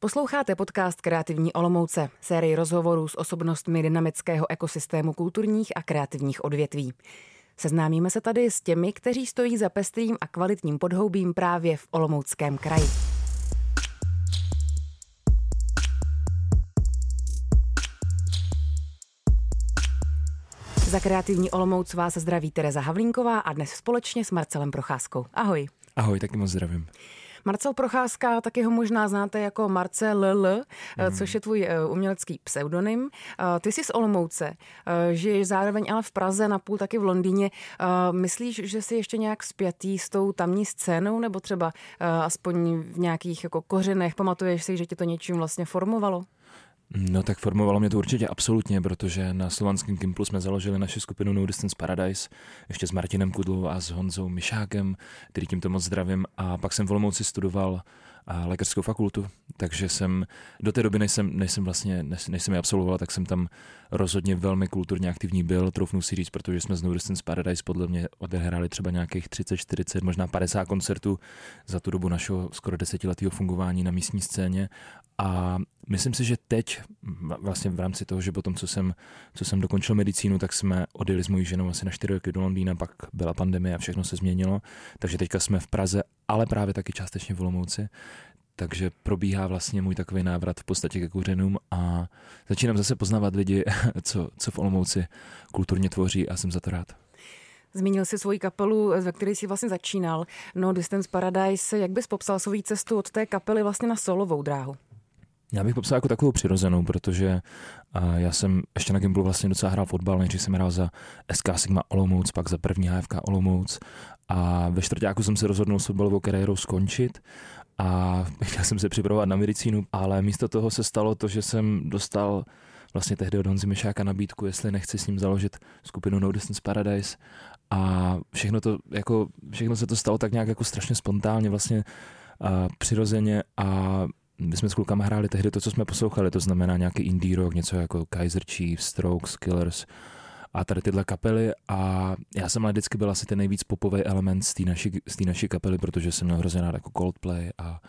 Posloucháte podcast Kreativní Olomouce, sérii rozhovorů s osobnostmi dynamického ekosystému kulturních a kreativních odvětví. Seznámíme se tady s těmi, kteří stojí za pestrým a kvalitním podhoubím právě v Olomouckém kraji. Za Kreativní Olomouc vás zdraví Tereza Havlínková a dnes společně s Marcelem Procházkou. Ahoj. Ahoj, taky moc zdravím. Marcel Procházka, taky ho možná znáte jako Marce Ll, což je tvůj umělecký pseudonym. Ty jsi z Olomouce, žiješ zároveň ale v Praze, napůl taky v Londýně. Myslíš, že jsi ještě nějak spjatý s tou tamní scénou, nebo třeba aspoň v nějakých jako kořenech? Pamatuješ si, že tě to něčím vlastně formovalo? No tak formovalo mě to určitě absolutně, protože na slovanském Gimplu jsme založili naši skupinu No Distance Paradise, ještě s Martinem Kudlou a s Honzou Myšákem, který tímto moc zdravím, a pak jsem v Olomouci studoval lékařskou fakultu, takže jsem do té doby, než jsem ji absolvoval, tak jsem tam rozhodně velmi kulturně aktivní byl, troufnu si říct, protože jsme z No Distance Paradise podle mě odehráli třeba nějakých 30, 40, možná 50 koncertů za tu dobu našeho skoro desetiletého fungování na místní scéně. A myslím si, že teď vlastně v rámci toho, že potom, co jsem dokončil medicínu, tak jsme odjeli s mojí ženou asi na 4 roky do Londýna, pak byla pandemie a všechno se změnilo, takže teďka jsme v Praze, ale právě taky částečně v Olomouci, takže probíhá vlastně můj takový návrat v podstatě ke kořenům a začínám zase poznávat lidi, co v Olomouci kulturně tvoří, a jsem za to rád. Zmínil jsi svoji kapelu, ve které jsi vlastně začínal, No Distance Paradise. Jak bys popsal svou cestu od té kapely vlastně na solovou dráhu? Já bych popsal jako takovou přirozenou, protože já jsem ještě na Gimplu vlastně docela hrál fotbal, nejdřív jsem hrál za SK Sigma Olomouc, pak za první HFK Olomouc a ve čtvrťáku jsem se rozhodl s fotbalovou kariérou skončit a chtěl jsem se připravovat na medicínu, ale místo toho se stalo to, že jsem dostal vlastně tehdy od Honzy Myšáka nabídku, jestli nechci s ním založit skupinu No Distance Paradise, a všechno se to stalo tak nějak jako strašně spontánně vlastně přirozeně. A my jsme s klukama hráli tehdy to, co jsme poslouchali, to znamená nějaký indie rock, něco jako Kaiser Chiefs, Strokes, Killers a tady tyhle kapely, a já jsem ale vždycky byl asi ten nejvíc popový element z té naší kapely, protože jsem měl hrozně rád jako Coldplay a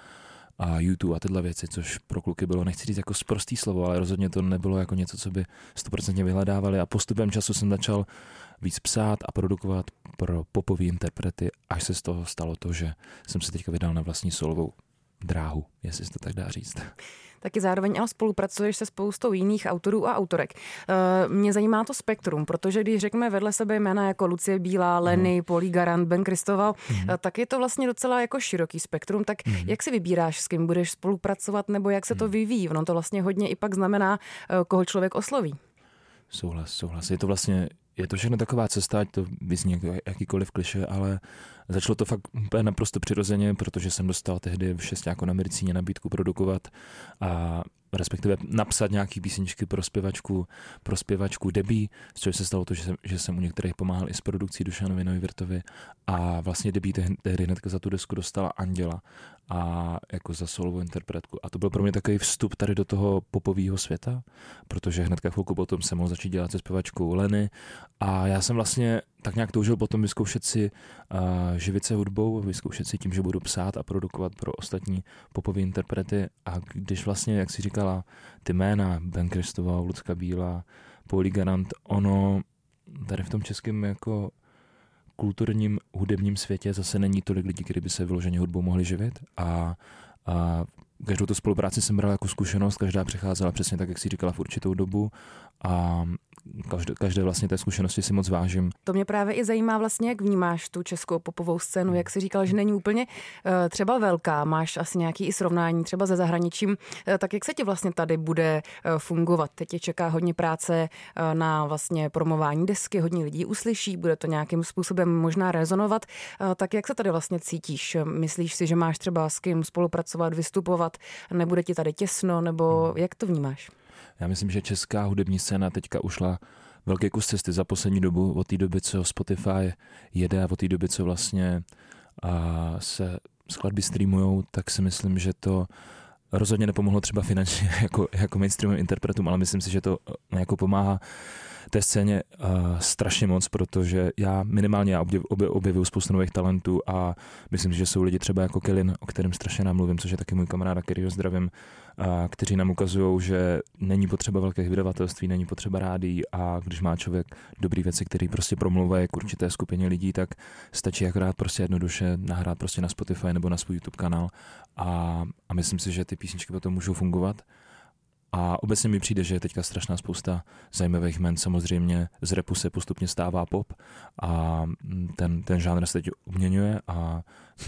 U2 a tyhle věci, což pro kluky bylo, nechci říct jako sprostý slovo, ale rozhodně to nebylo jako něco, co by 100% vyhledávali, a postupem času jsem začal víc psát a produkovat pro popový interprety, až se z toho stalo to, že jsem se teďka vydal na vlastní solovou dráhu, jestli se to tak dá říct. Taky zároveň ale spolupracuješ se spoustou jiných autorů a autorek. Mě zajímá to spektrum, protože když řekneme vedle sebe jména jako Lucie Bílá, Lenny, Paulie Garand, Ben Cristovao, tak je to vlastně docela jako široký spektrum. Tak jak si vybíráš, s kým budeš spolupracovat, nebo jak se to vyvíjí? Ono to vlastně hodně i pak znamená, koho člověk osloví. Souhlas. Je to všechno taková cesta, ať to vyzní jako jakýkoliv kliše, ale začalo to fakt naprosto přirozeně, protože jsem dostal tehdy v šestáku na medicíně nabídku produkovat a respektive napsat nějaký písničky pro zpěvačku Debbie, z čeho se stalo to, že jsem u některých pomáhal i s produkcí Dušanovi Neuwirthovi, a vlastně Debbie tehdy hnedka za tu desku dostala Anděla a jako za solovou interpretku, a to byl pro mě takový vstup tady do toho popového světa, protože hnedka chvilku potom jsem mohl začít dělat se zpěvačkou Lenny a já jsem vlastně tak nějak toužil potom vyzkoušet si živit se hudbou, vyzkoušet si tím, že budu psát a produkovat pro ostatní popové interprety. A když vlastně, jak si říkala, ty jména Ben Cristovao, Lucka Bílá, Paulie Garand, ono tady v tom českém jako kulturním hudebním světě zase není tolik lidí, kteří by se vyloženě hudbou mohli živit, a každou tu spolupráci jsem bral jako zkušenost, každá přecházela přesně tak, jak si říkala, v určitou dobu, a každé vlastně té zkušenosti si moc vážím. To mě právě i zajímá vlastně, jak vnímáš tu českou popovou scénu, jak jsi říkal, že není úplně třeba velká, máš asi nějaký i srovnání třeba se zahraničím, tak jak se ti vlastně tady bude fungovat? Teď tě čeká hodně práce na vlastně promování desky, hodně lidí uslyší, bude to nějakým způsobem možná rezonovat, tak jak se tady vlastně cítíš? Myslíš si, že máš třeba s kým spolupracovat, vystupovat, nebude ti tady těsno, nebo jak to vnímáš? Já myslím, že česká hudební scéna teďka ušla velký kus cesty za poslední dobu, od té doby, co Spotify jede, a od té doby, co vlastně se skladby streamujou, tak si myslím, že to rozhodně nepomohlo třeba finančně jako mainstreamovým interpretům, ale myslím si, že to jako pomáhá té scéně strašně moc, protože já minimálně objevuju spoustu nových talentů a myslím si, že jsou lidi třeba jako Kelin, o kterém strašně mluvím, což je taky můj kamarád, který ho zdravím, kteří nám ukazují, že není potřeba velkých vydavatelství, není potřeba rádií, a když má člověk dobrý věci, který prostě promluvají k určité skupině lidí, tak stačí akorát prostě jednoduše nahrát prostě na Spotify nebo na svůj YouTube kanál, a myslím si, že ty písničky potom můžou fungovat. A obecně mi přijde, že je teďka strašná spousta zajímavých jmen. Samozřejmě z rapu se postupně stává pop a ten žánr se teď obměňuje a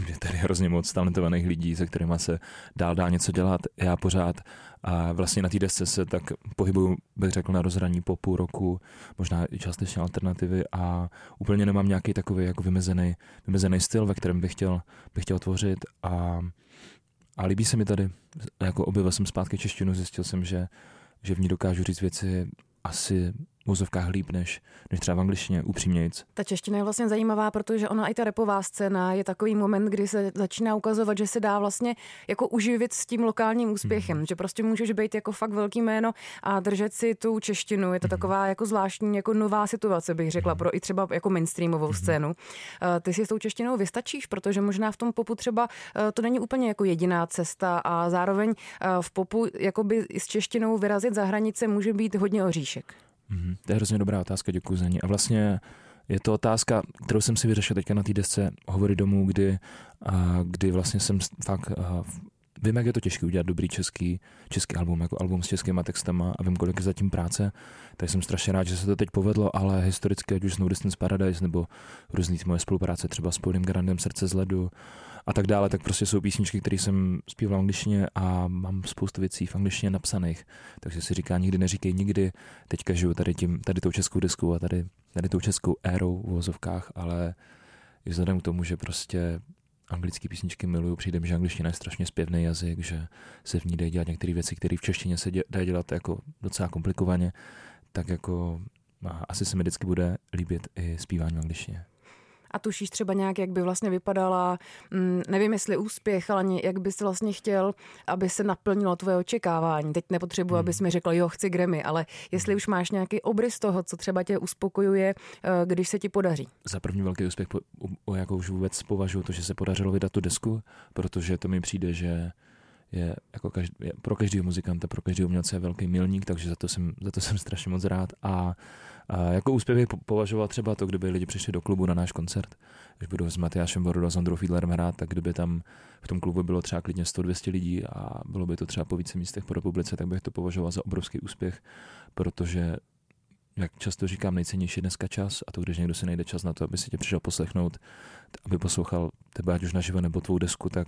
je tady hrozně moc talentovaných lidí, se kterými se dál dá něco dělat. Já pořád a vlastně na té desce se tak pohybuju, bych řekl, na rozhraní popu, roku, možná i částečně alternativy, a úplně nemám nějaký takový jako vymezený styl, ve kterém bych chtěl tvořit, a líbí se mi tady, jako objevil jsem zpátky češtinu, zjistil jsem, že v ní dokážu říct věci asi v úzovkách líp než třeba v angličtině, upřímnějc. Ta čeština je vlastně zajímavá, protože ona i ta rapová scéna je takový moment, kdy se začíná ukazovat, že se dá vlastně jako uživit s tím lokálním úspěchem, že prostě můžeš být jako fakt velký jméno a držet si tu češtinu. Je to taková jako zvláštní, jako nová situace, bych řekla, pro i třeba jako mainstreamovou scénu. Ty si s tou češtinou vystačíš, protože možná v tom popu třeba to není úplně jako jediná cesta, a zároveň v popu jakoby s češtinou vyrazit za hranice může být hodně oříšek. To je hrozně dobrá otázka, děkuji za ní. A vlastně je to otázka, kterou jsem si vyřešil teďka na té desce Hovory domů, kdy vlastně jsem fakt... Vím, jak je to těžké udělat dobrý český album, jako album s českýma textama, a vím, kolik je zatím práce, takže jsem strašně rád, že se to teď povedlo, ale historicky, ať už No Distance Paradise nebo různý moje spolupráce třeba s Pauliem Garandem, Srdce z ledu a tak dále, tak prostě jsou písničky, které jsem zpíval angličtině a mám spoustu věcí v angličtině napsaných, takže si říká, nikdy neříkej nikdy, teďka žiju tady tou českou diskou a tady tou českou érou v uvozovkách, ale vzhledem k tomu, že prostě anglické písničky miluju, přijde mi, že angličtina je strašně zpěvný jazyk, že se v ní dají dělat některé věci, které v češtině se dají dělat jako docela komplikovaně, tak jako asi se mi vždycky bude líbit i zpívání v angličtině. A tušíš třeba nějak, jak by vlastně vypadala, nevím jestli úspěch, ale jak bys vlastně chtěl, aby se naplnilo tvoje očekávání. Teď nepotřebuji, abys mi řekl, jo, chci Grammy, ale jestli už máš nějaký obrys toho, co třeba tě uspokojuje, když se ti podaří. Za první velký úspěch, jako už vůbec považuji to, že se podařilo vydat tu desku, protože to mi přijde, že je jako pro každého muzikanta, pro každého umělce je velký milník, takže za to jsem strašně moc rád. A jako úspěch bych považoval třeba to, kdyby lidi přišli do klubu na náš koncert. Když budu s Matyášem Borodou a s Ondrou Fiedlerem hrát, tak kdyby tam v tom klubu bylo třeba klidně 100-200 lidí a bylo by to třeba po více místech po republice, tak bych to považoval za obrovský úspěch, protože, jak často říkám, nejcennější je dneska čas, a to, když někdo si najde čas na to, aby si tě přišel poslechnout, aby poslouchal tebe ať už naživo nebo tvou desku, tak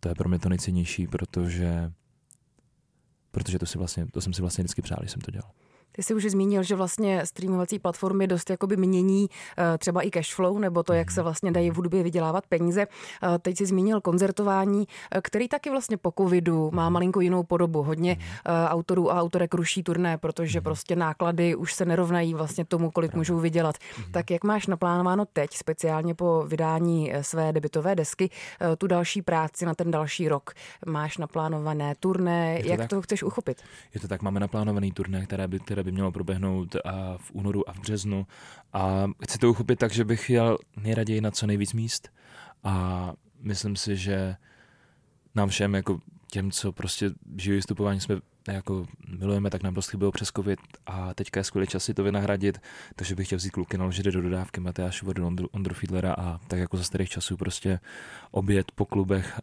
to je pro mě to nejcennější, protože to jsem si vlastně vždycky přál, když jsem to dělal. Ty jsi už zmínil, že vlastně streamovací platformy dost jakoby mění třeba i cashflow, nebo to, jak se vlastně dají v hudbě vydělávat peníze. Teď jsi zmínil koncertování, který taky vlastně po covidu má malinko jinou podobu. Hodně autorů a autorek ruší turné, protože prostě náklady už se nerovnají vlastně tomu, kolik můžou vydělat. Tak jak máš naplánováno teď, speciálně po vydání své debutové desky, tu další práci na ten další rok? Máš naplánované turné? Jak to chceš uchopit? Je to tak, máme naplánovaný turné, které by mělo proběhnout v únoru a v březnu, a chci to uchopit tak, že bych jel nejraději na co nejvíc míst, a myslím si, že nám všem, jako těm, co prostě živý vystupování jsme jako milujeme, tak nám prostě bylo přes covid a teďka je skvělý čas si to vynahradit, takže bych chtěl vzít kluky na ložery do dodávky, Matyášu Borodu, Ondru Fiedlera, a tak jako za starých časů prostě oběd po klubech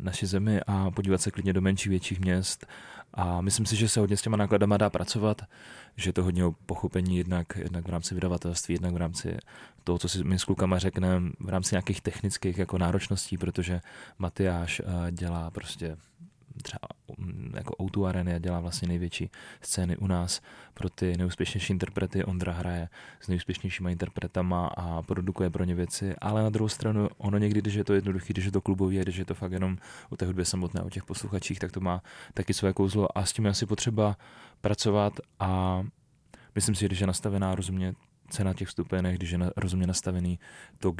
naší zemi a podívat se klidně do menších, větších měst, a myslím si, že se hodně s těma nákladama dá pracovat, že je to hodně o pochopení jednak v rámci vydavatelství, jednak v rámci toho, co si my s klukama řekneme, v rámci nějakých technických jako náročností, protože Matyáš dělá prostě třeba jako O2 Arena, dělá vlastně největší scény u nás pro ty nejúspěšnější interprety. Ondra hraje s nejúspěšnějšíma interpretama a produkuje pro ně věci, ale na druhou stranu ono někdy, když je to jednoduchý, když je to klubový a když je to fakt jenom o té hudbě samotné, o těch posluchačích, tak to má taky své kouzlo a s tím je asi potřeba pracovat, a myslím si, když je nastavená rozumně cena těch vstupenek, když je rozumně nastavený to,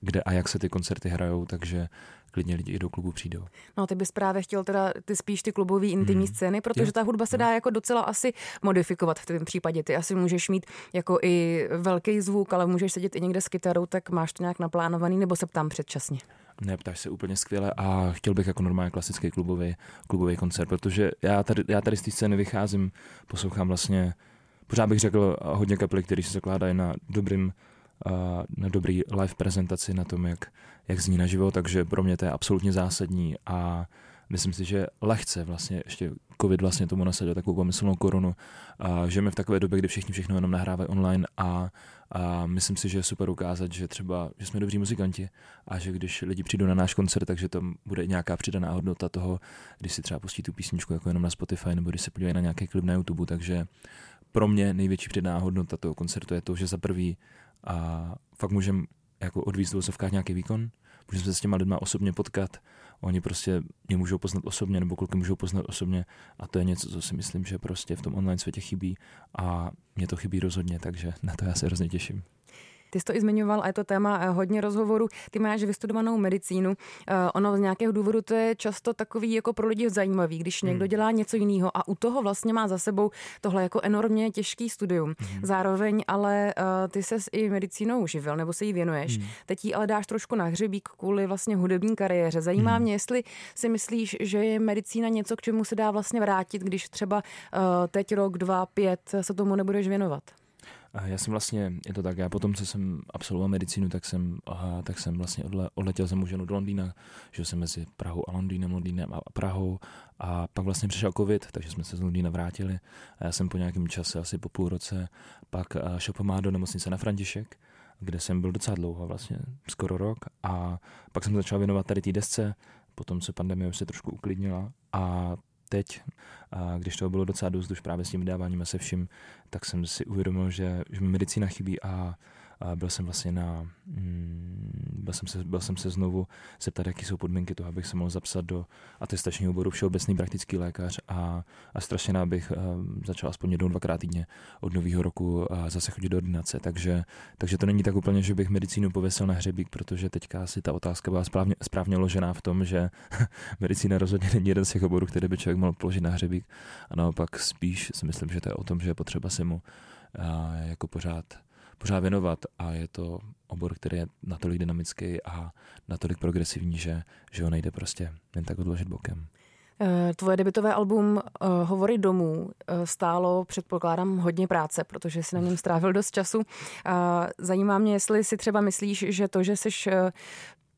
kde a jak se ty koncerty hrajou, takže klidně lidi i do klubu přijdou. No, ty bys právě chtěl teda spíš ty klubové intimní scény, protože ta hudba se dá jako docela asi modifikovat v tom případě. Ty asi můžeš mít jako i velký zvuk, ale můžeš sedět i někde s kytarou, tak máš to nějak naplánovaný, nebo se ptám předčasně? Ne, ptáš se úplně skvěle a chtěl bych jako normálně klasický klubový koncert, protože já tady z té scény vycházím, poslouchám vlastně, pořád bych řekl hodně kapely, které se zakládají na dobrý live prezentaci, na tom, jak zní naživo, takže pro mě to je absolutně zásadní a myslím si, že lehce vlastně ještě covid vlastně tomu nasadil takovou pomyslnou korunu. Žijeme v takové době, kdy všichni všechno jenom nahrávají online a myslím si, že je super ukázat, že třeba, že jsme dobří muzikanti a že když lidi přijdou na náš koncert, takže tam bude nějaká přidaná hodnota toho, když si třeba pustí tu písničku jako jenom na Spotify nebo když se podívají na nějaký klip na YouTube, takže pro mě největší přidaná hodnota toho koncertu je to, že za prvý a fakt můžeme jako odvízt v úzovkách nějaký výkon, můžeme se s těma lidma osobně potkat, oni prostě mě můžou poznat osobně, nebo kluky můžou poznat osobně a to je něco, co si myslím, že prostě v tom online světě chybí a mě to chybí rozhodně, takže na to já se hrozně těším. Ty jsi to i zmiňoval a je to téma hodně rozhovoru. Ty máš vystudovanou medicínu. Ono z nějakého důvodu to je často takový jako pro lidi zajímavý, když někdo dělá něco jiného a u toho vlastně má za sebou tohle jako enormně těžký studium. Zároveň ale ty ses i medicínou živil nebo se jí věnuješ. Teď jí ale dáš trošku na hřebík kvůli vlastně hudební kariéře. Zajímá mě, jestli si myslíš, že je medicína něco, k čemu se dá vlastně vrátit, když třeba teď rok, 2, 5 se tomu nebudeš věnovat. Já jsem vlastně, je to tak, já potom, co jsem absolvoval medicínu, tak jsem vlastně odletěl za mou ženu do Londýna, žil jsem mezi Prahou a Londýnem a Prahou a pak vlastně přišel covid, takže jsme se z Londýna vrátili a já jsem po nějakém čase, asi po půl roce, pak šel pomáhat do Nemocnice Na František, kde jsem byl docela dlouho, vlastně skoro rok a pak jsem začal věnovat tady té desce, potom se pandemie už se trošku uklidnila a teď, když toho bylo docela dost už právě s tím vydáváním a se vším, tak jsem si uvědomil, že mi medicína chybí a byl jsem vlastně byl jsem se znovu zeptat, jaký jsou podmínky toho, abych se mohl zapsat do atestačního oboru všeobecný praktický lékař a strašně abych začal aspoň jednou, dvakrát týdně od nového roku zase chodit do ordinace. Takže to není tak úplně, že bych medicínu pověsil na hřebík, protože teďka asi ta otázka byla správně ložená v tom, že medicína rozhodně není jeden z těch oborů, který by člověk mohl položit na hřebík. A naopak spíš si myslím, že to je o tom, že je potřeba si mu jako pořád věnovat a je to obor, který je natolik dynamický a natolik progresivní, že ho nejde prostě jen tak odložit bokem. Tvoje debutové album Hovory domů stálo, předpokládám, hodně práce, protože jsi na něm strávil dost času. Zajímá mě, jestli si třeba myslíš, že to, že jsi...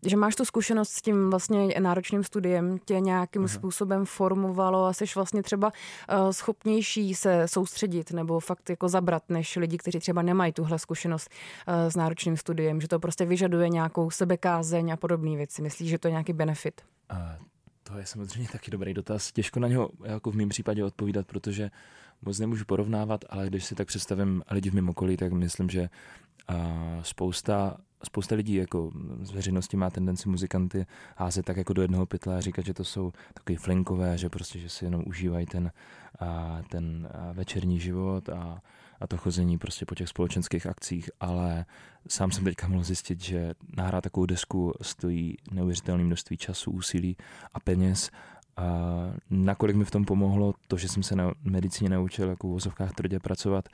Že máš tu zkušenost s tím vlastně náročným studiem, tě nějakým způsobem formovalo a jsi vlastně třeba schopnější se soustředit nebo fakt jako zabrat, než lidi, kteří třeba nemají tuhle zkušenost s náročným studiem, že to prostě vyžaduje nějakou sebekázeň a podobné věci. Myslíš, že to je nějaký benefit? To je samozřejmě taky dobrý dotaz. Těžko na něho jako v mém případě odpovídat, protože moc nemůžu porovnávat, ale když si tak představím lidi v mém okolí, tak myslím, že spousta lidí jako z veřejnosti má tendenci muzikanty házet tak jako do jednoho pytle a říkat, že to jsou takový flinkové, že prostě, že si jenom užívají ten večerní život a to chození prostě po těch společenských akcích, ale sám jsem teďka mohl zjistit, že nahrát takovou desku stojí neuvěřitelné množství času, úsilí a peněz. Nakolik mi v tom pomohlo to, že jsem se na medicíně naučil jako v vozovkách tvrdě pracovat,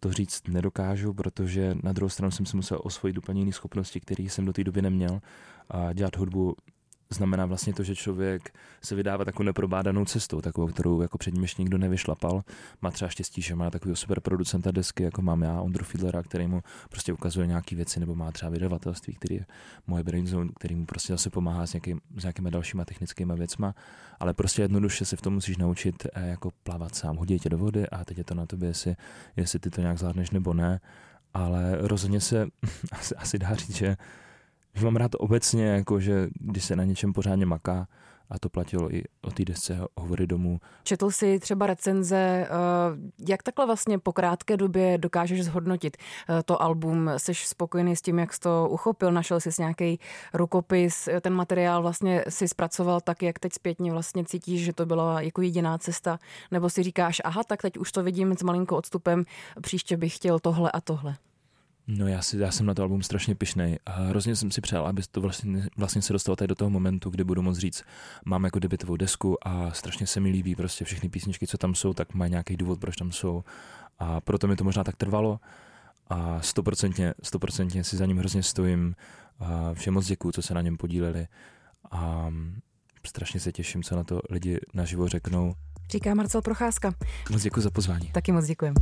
to říct nedokážu, protože na druhou stranu jsem si musel osvojit úplně jiné schopnosti, které jsem do té doby neměl. Dělat hudbu znamená vlastně to, že člověk se vydává takovou neprobádanou cestou, takovou, kterou jako předtím ještě nikdo nevyšlapal. Má třeba štěstí, že má takový super producenta desky, jako mám já, Ondru Fiedlera, který mu prostě ukazuje nějaké věci, nebo má třeba vydavatelství, který je moje Brainzone, který mu prostě zase pomáhá s nějakými dalšíma technickými věcma. Ale prostě jednoduše se v tom musíš naučit jako plavat sám. Hodí tě do vody a teď je to na tobě, jestli ty to nějak zvládneš nebo ne. Ale rozhodně se asi dá říct, že mám rád obecně, jako že když se na něčem pořádně maká, a to platilo i o té desce Hovory domů. Četl jsi třeba recenze, jak takhle vlastně po krátké době dokážeš zhodnotit to album? Jsi spokojený s tím, jak jsi to uchopil? Našel jsi nějaký rukopis? Ten materiál vlastně si zpracoval tak, jak teď zpětně vlastně cítíš, že to byla jako jediná cesta? Nebo si říkáš, aha, tak teď už to vidím s malinkou odstupem, příště bych chtěl tohle a tohle? No já jsem na to album strašně pyšnej a hrozně jsem si přál, aby to vlastně se dostalo tady do toho momentu, kdy budu moct říct, mám jako debutovou desku a strašně se mi líbí prostě všechny písničky, co tam jsou, tak mají nějaký důvod, proč tam jsou a proto mi to možná tak trvalo a 100% si za ním hrozně stojím. A všem moc děkuju, co se na něm podíleli a strašně se těším, co na to lidi naživo řeknou. Říká Marcel Procházka. Moc děkuji za pozvání. Taky moc děkujem.